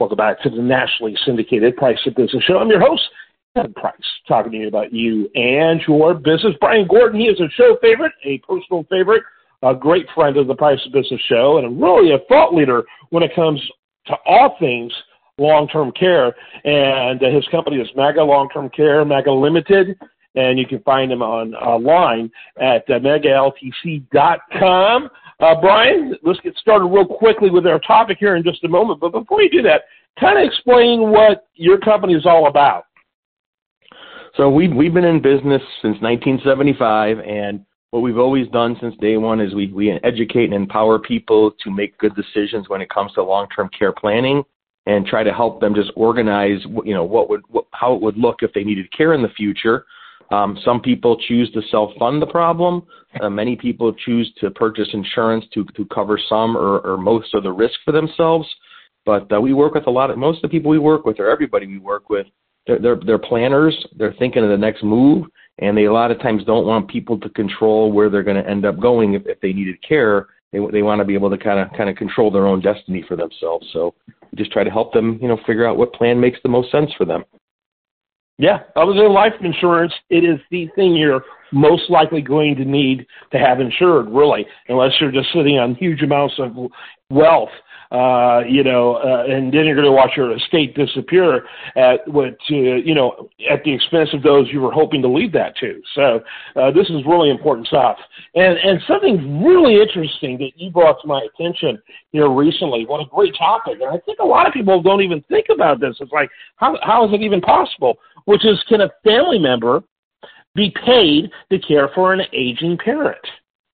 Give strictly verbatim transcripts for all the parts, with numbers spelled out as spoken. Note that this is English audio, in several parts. Welcome back to the nationally syndicated Price of Business show. I'm your host, Kevin Price, talking to you about you and your business. Brian Gordon, he is a show favorite, a personal favorite, a great friend of the Price of Business show, and really a thought leader when it comes to all things long-term care. And his company is MAGA Long-Term Care, MAGA Limited, and you can find him on online at Mega L T C dot com. Uh, Brian, let's get started real quickly with our topic here in just a moment. But before you do that, kind of explain what your company is all about. So we've, we've been in business since nineteen seventy-five, and what we've always done since day one is we, we educate and empower people to make good decisions when it comes to long-term care planning and try to help them just organize, you know, what would what, how it would look if they needed care in the future. Um, some people choose to self-fund the problem. Uh, many people choose to purchase insurance to, to cover some or, or most of the risk for themselves. But uh, we work with a lot of, most of the people we work with or everybody we work with, they're, they're, they're planners. They're thinking of the next move, and they a lot of times don't want people to control where they're going to end up going if, if they needed care. They they want to be able to kind of kind of control their own destiny for themselves. So we just try to help them, you know, figure out what plan makes the most sense for them. Yeah, other than life insurance, it is the thing you're most likely going to need to have insured, really, unless you're just sitting on huge amounts of wealth, uh, you know, uh, and then you're going to watch your estate disappear at what, uh, you know, at the expense of those you were hoping to leave that to. So uh, this is really important stuff. And, and something really interesting that you brought to my attention here recently, what a great topic. And I think a lot of people don't even think about this. It's like, how how is it even possible? Which is, can a family member be paid to care for an aging parent?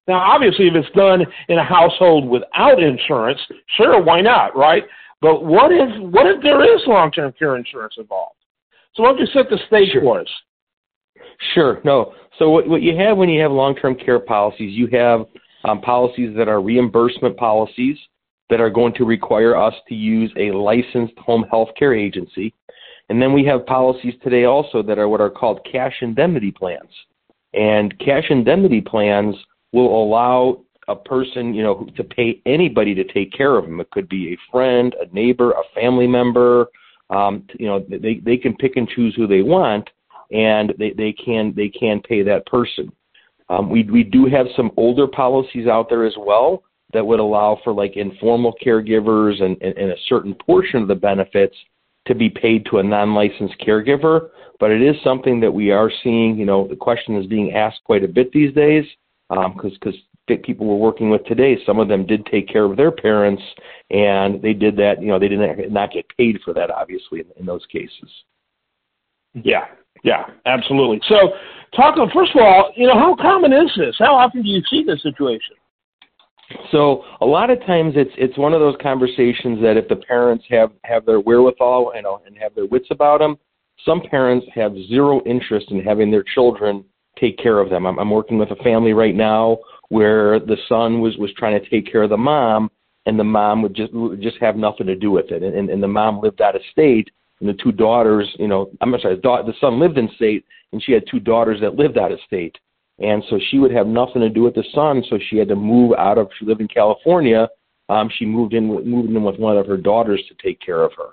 Now, obviously, if it's done in a household without insurance, sure, why not, right? But what if what if there is long-term care insurance involved? So why don't you set the stage sure. for us? Sure. No. So what, what you have when you have long-term care policies, you have um, policies that are reimbursement policies that are going to require us to use a licensed home health care agency. And then we have policies today also that are what are called cash indemnity plans. And cash indemnity plans will allow a person, you know, to pay anybody to take care of them. It could be a friend, a neighbor, a family member. Um, you know, they, they can pick and choose who they want, and they, they can they can pay that person. Um, we we do have some older policies out there as well that would allow for like informal caregivers and, and, and a certain portion of the benefits to be paid to a non-licensed caregiver, but it is something that we are seeing, you know, the question is being asked quite a bit these days because um, because people we're working with today, some of them did take care of their parents, and they did that, you know, they didn't not get paid for that, obviously, in, in those cases. Yeah, yeah, absolutely. So talk of, first of all, you know, how common is this? How often do you see this situation? So a lot of times it's it's one of those conversations that if the parents have, have their wherewithal and, and have their wits about them, some parents have zero interest in having their children take care of them. I'm, I'm working with a family right now where the son was, was trying to take care of the mom, and the mom would just would just have nothing to do with it. And, and, and the mom lived out of state, and the two daughters, you know, I'm sorry, the son lived in state, and she had two daughters that lived out of state. And so she would have nothing to do with the son, so she had to move out of, she lived in California, um, she moved in, moved in with one of her daughters to take care of her.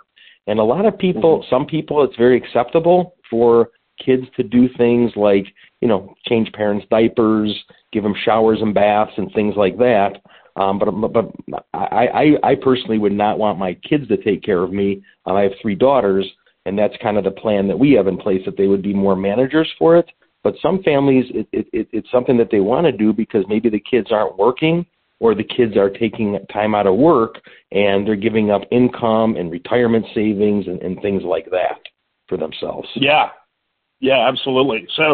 And a lot of people, mm-hmm. some people, it's very acceptable for kids to do things like, you know, change parents' diapers, give them showers and baths and things like that. Um, but but I, I, I personally would not want my kids to take care of me. Um, I have three daughters, and that's kind of the plan that we have in place, that they would be more managers for it. But some families, it, it, it, it's something that they want to do because maybe the kids aren't working, or the kids are taking time out of work and they're giving up income and retirement savings and, and things like that for themselves. Yeah, yeah, absolutely. So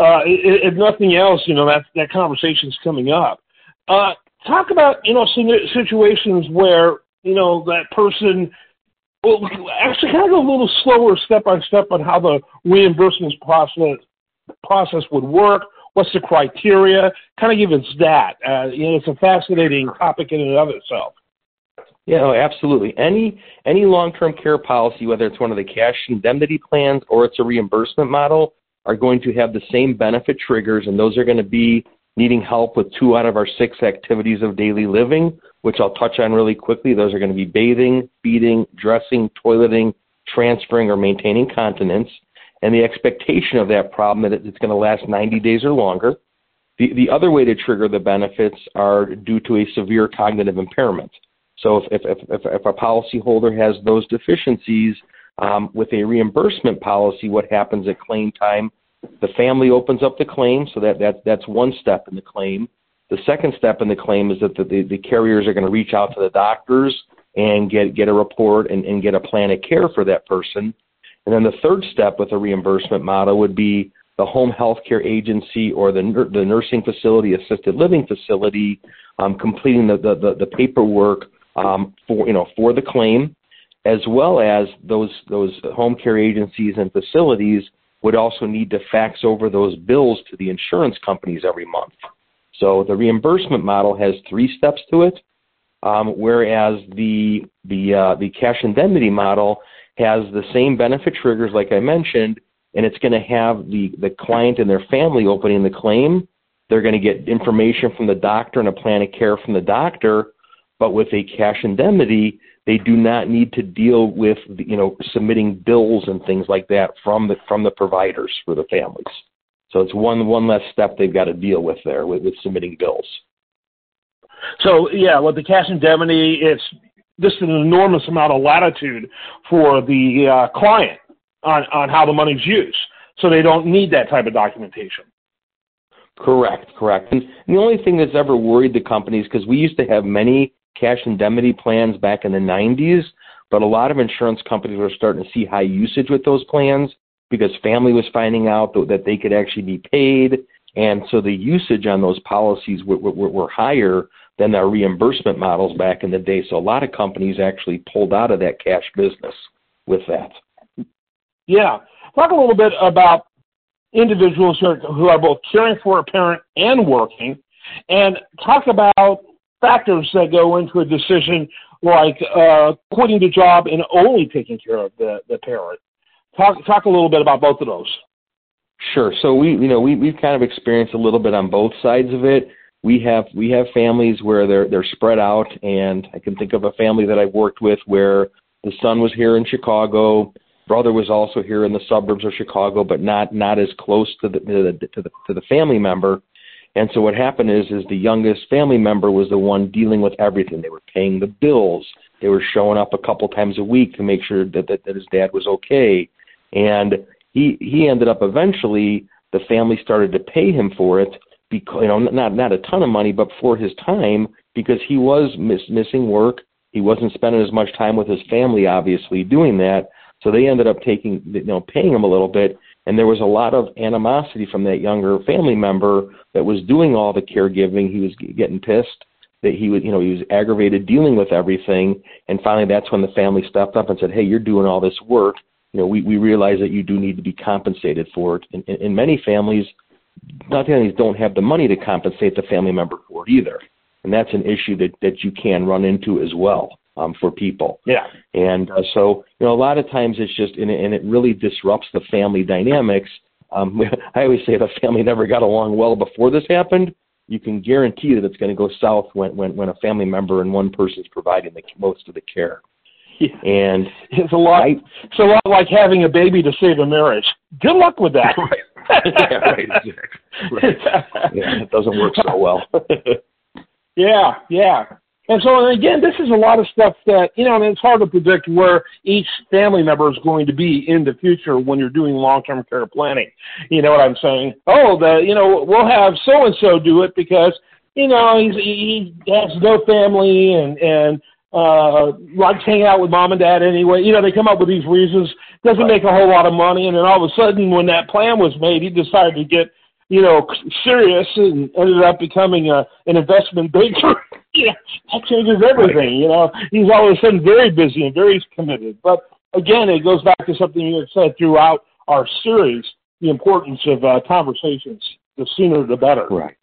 uh, if nothing else, you know, that, that conversation's coming up. Uh, talk about, you know, situations where, you know, that person – well, actually kind of go a little slower step by step on how the reimbursement process process would work. What's the criteria? Kind of give us that. Uh, you know, it's a fascinating topic in and of itself. Yeah, no, absolutely. Any any long-term care policy, whether it's one of the cash indemnity plans or it's a reimbursement model, are going to have the same benefit triggers, and those are going to be needing help with two out of our six activities of daily living. which I'll touch on really quickly. Those are going to be bathing, feeding, dressing, toileting, transferring, or maintaining continence, and the expectation of that problem that it's going to last ninety days or longer. The, the other way to trigger the benefits are due to a severe cognitive impairment. So if, if, if, if a policyholder has those deficiencies, um, with a reimbursement policy, what happens at claim time? The family opens up the claim, so that, that that's one step in the claim. The second step in the claim is that the, the, the carriers are going to reach out to the doctors and get, get a report and, and get a plan of care for that person. And then the third step with a reimbursement model would be the home health care agency or the the nursing facility, assisted living facility, um, completing the, the, the, the paperwork um, for you know for the claim, as well as those those home care agencies and facilities would also need to fax over those bills to the insurance companies every month. So the reimbursement model has three steps to it, um, whereas the the uh, the cash indemnity model has the same benefit triggers, like I mentioned, and it's going to have the, the client and their family opening the claim. They're going to get information from the doctor and a plan of care from the doctor, but with a cash indemnity, they do not need to deal with, you know, submitting bills and things like that from the from the providers for the families. So it's one one less step they've got to deal with there with, with submitting bills. So, yeah, with the cash indemnity, it's just an enormous amount of latitude for the uh, client on, on how the money's used. So they don't need that type of documentation. Correct, correct. And the only thing that's ever worried the companies, because we used to have many cash indemnity plans back in the nineties, but a lot of insurance companies were starting to see high usage with those plans because family was finding out that they could actually be paid. And so the usage on those policies were, were, were higher than our reimbursement models back in the day. So a lot of companies actually pulled out of that cash business with that. Yeah. Talk a little bit about individuals who are, who are both caring for a parent and working, and talk about factors that go into a decision like uh, quitting the job and only taking care of the, the parent. Talk talk a little bit about both of those. Sure. So we you know we we've kind of experienced a little bit on both sides of it. We have we have families where they're they're spread out, and I can think of a family that I've worked with where the son was here in Chicago, brother was also here in the suburbs of Chicago, but not not as close to the to the to the, to the family member. And so what happened is, is the youngest family member was the one dealing with everything. They were paying the bills. They were showing up a couple times a week to make sure that, that, that his dad was okay. And he he ended up eventually, the family started to pay him for it, because, you know, not not a ton of money, but for his time, because he was miss, missing work. He wasn't spending as much time with his family, obviously, doing that. So they ended up taking, you know, paying him a little bit. And there was a lot of animosity from that younger family member that was doing all the caregiving. He was getting pissed that he was, you know, he was aggravated dealing with everything. And finally, that's when the family stepped up and said, "Hey, you're doing all this work. You know, we, we realize that you do need to be compensated for it." And in many families, not families don't have the money to compensate the family member for it either. And that's an issue that, that you can run into as well. Um, for people. Yeah. And uh, so, you know, a lot of times it's just, and, and it really disrupts the family dynamics. Um, I always say the family never got along well before this happened. You can guarantee that it's going to go south when, when, when a family member and one person is providing the, most of the care. Yeah. And it's a lot, I, it's a lot like having a baby to save a marriage. Good luck with that. Right. Yeah, right, right. Yeah, it doesn't work so well. Yeah, yeah. And so, and again, this is a lot of stuff that, you know, and it's hard to predict where each family member is going to be in the future when you're doing long-term care planning. You know what I'm saying? Oh, the, you know, we'll have so-and-so do it because, you know, he's, he has no family and, and uh, likes hanging out with mom and dad anyway. You know, they come up with these reasons. Doesn't make a whole lot of money. And then all of a sudden, when that plan was made, he decided to get, you know, serious and ended up becoming a, an investment banker. Yeah, that changes everything, you know. He's all of a sudden very busy and very committed. But, again, it goes back to something you had said throughout our series, the importance of uh, conversations. The sooner, the better. Right.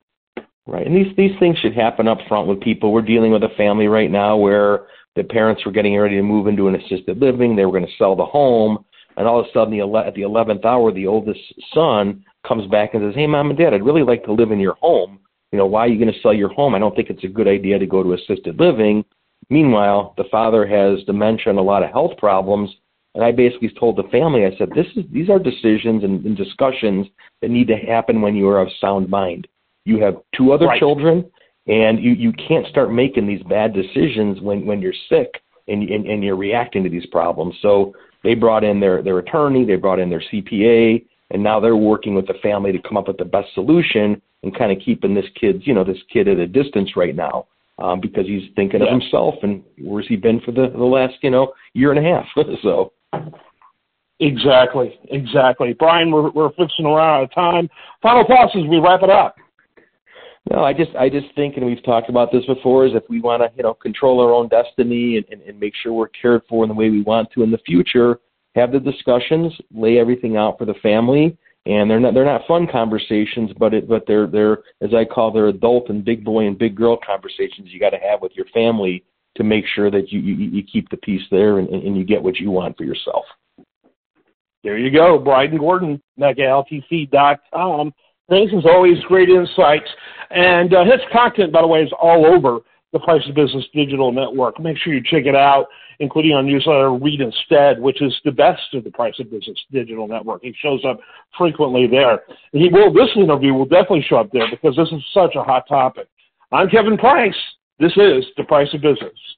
Right. And these, these things should happen up front with people. We're dealing with a family right now where the parents were getting ready to move into an assisted living. They were going to sell the home. And all of a sudden, the ele- at the eleventh hour, the oldest son comes back and says, "Hey, Mom and Dad, I'd really like to live in your home." You know, why are you going to sell your home? I don't think it's a good idea to go to assisted living. Meanwhile, the father has dementia and a lot of health problems. And I basically told the family, I said, this is, these are decisions and, and discussions that need to happen when you are of sound mind. You have two other right. children, and you, you can't start making these bad decisions when, when you're sick and, and, and you're reacting to these problems. So they brought in their, their attorney, they brought in their C P A, and now they're working with the family to come up with the best solution and kind of keeping this kid's, you know, this kid at a distance right now. Um, because he's thinking yeah. of himself and where's he been for the, the last, you know, year and a half. So exactly, exactly. Brian, we're we're fixing around out of time. Final thoughts as we wrap it up. No, I just I just think, and we've talked about this before, is if we want to, you know, control our own destiny and, and, and make sure we're cared for in the way we want to in the future, have the discussions, lay everything out for the family. And they're not they're not fun conversations, but it but they're they're as I call they're adult and big boy and big girl conversations you got to have with your family to make sure that you, you, you keep the peace there and, and you get what you want for yourself. There you go, Brian Gordon, Mega L T C dot com. Thanks as always, great insights, and uh, his content by the way is all over the Price of Business Digital Network. Make sure you check it out, including our newsletter, Read Instead, which is the best of the Price of Business Digital Network. He shows up frequently there. And he will, this interview will definitely show up there because this is such a hot topic. I'm Kevin Price. This is the Price of Business.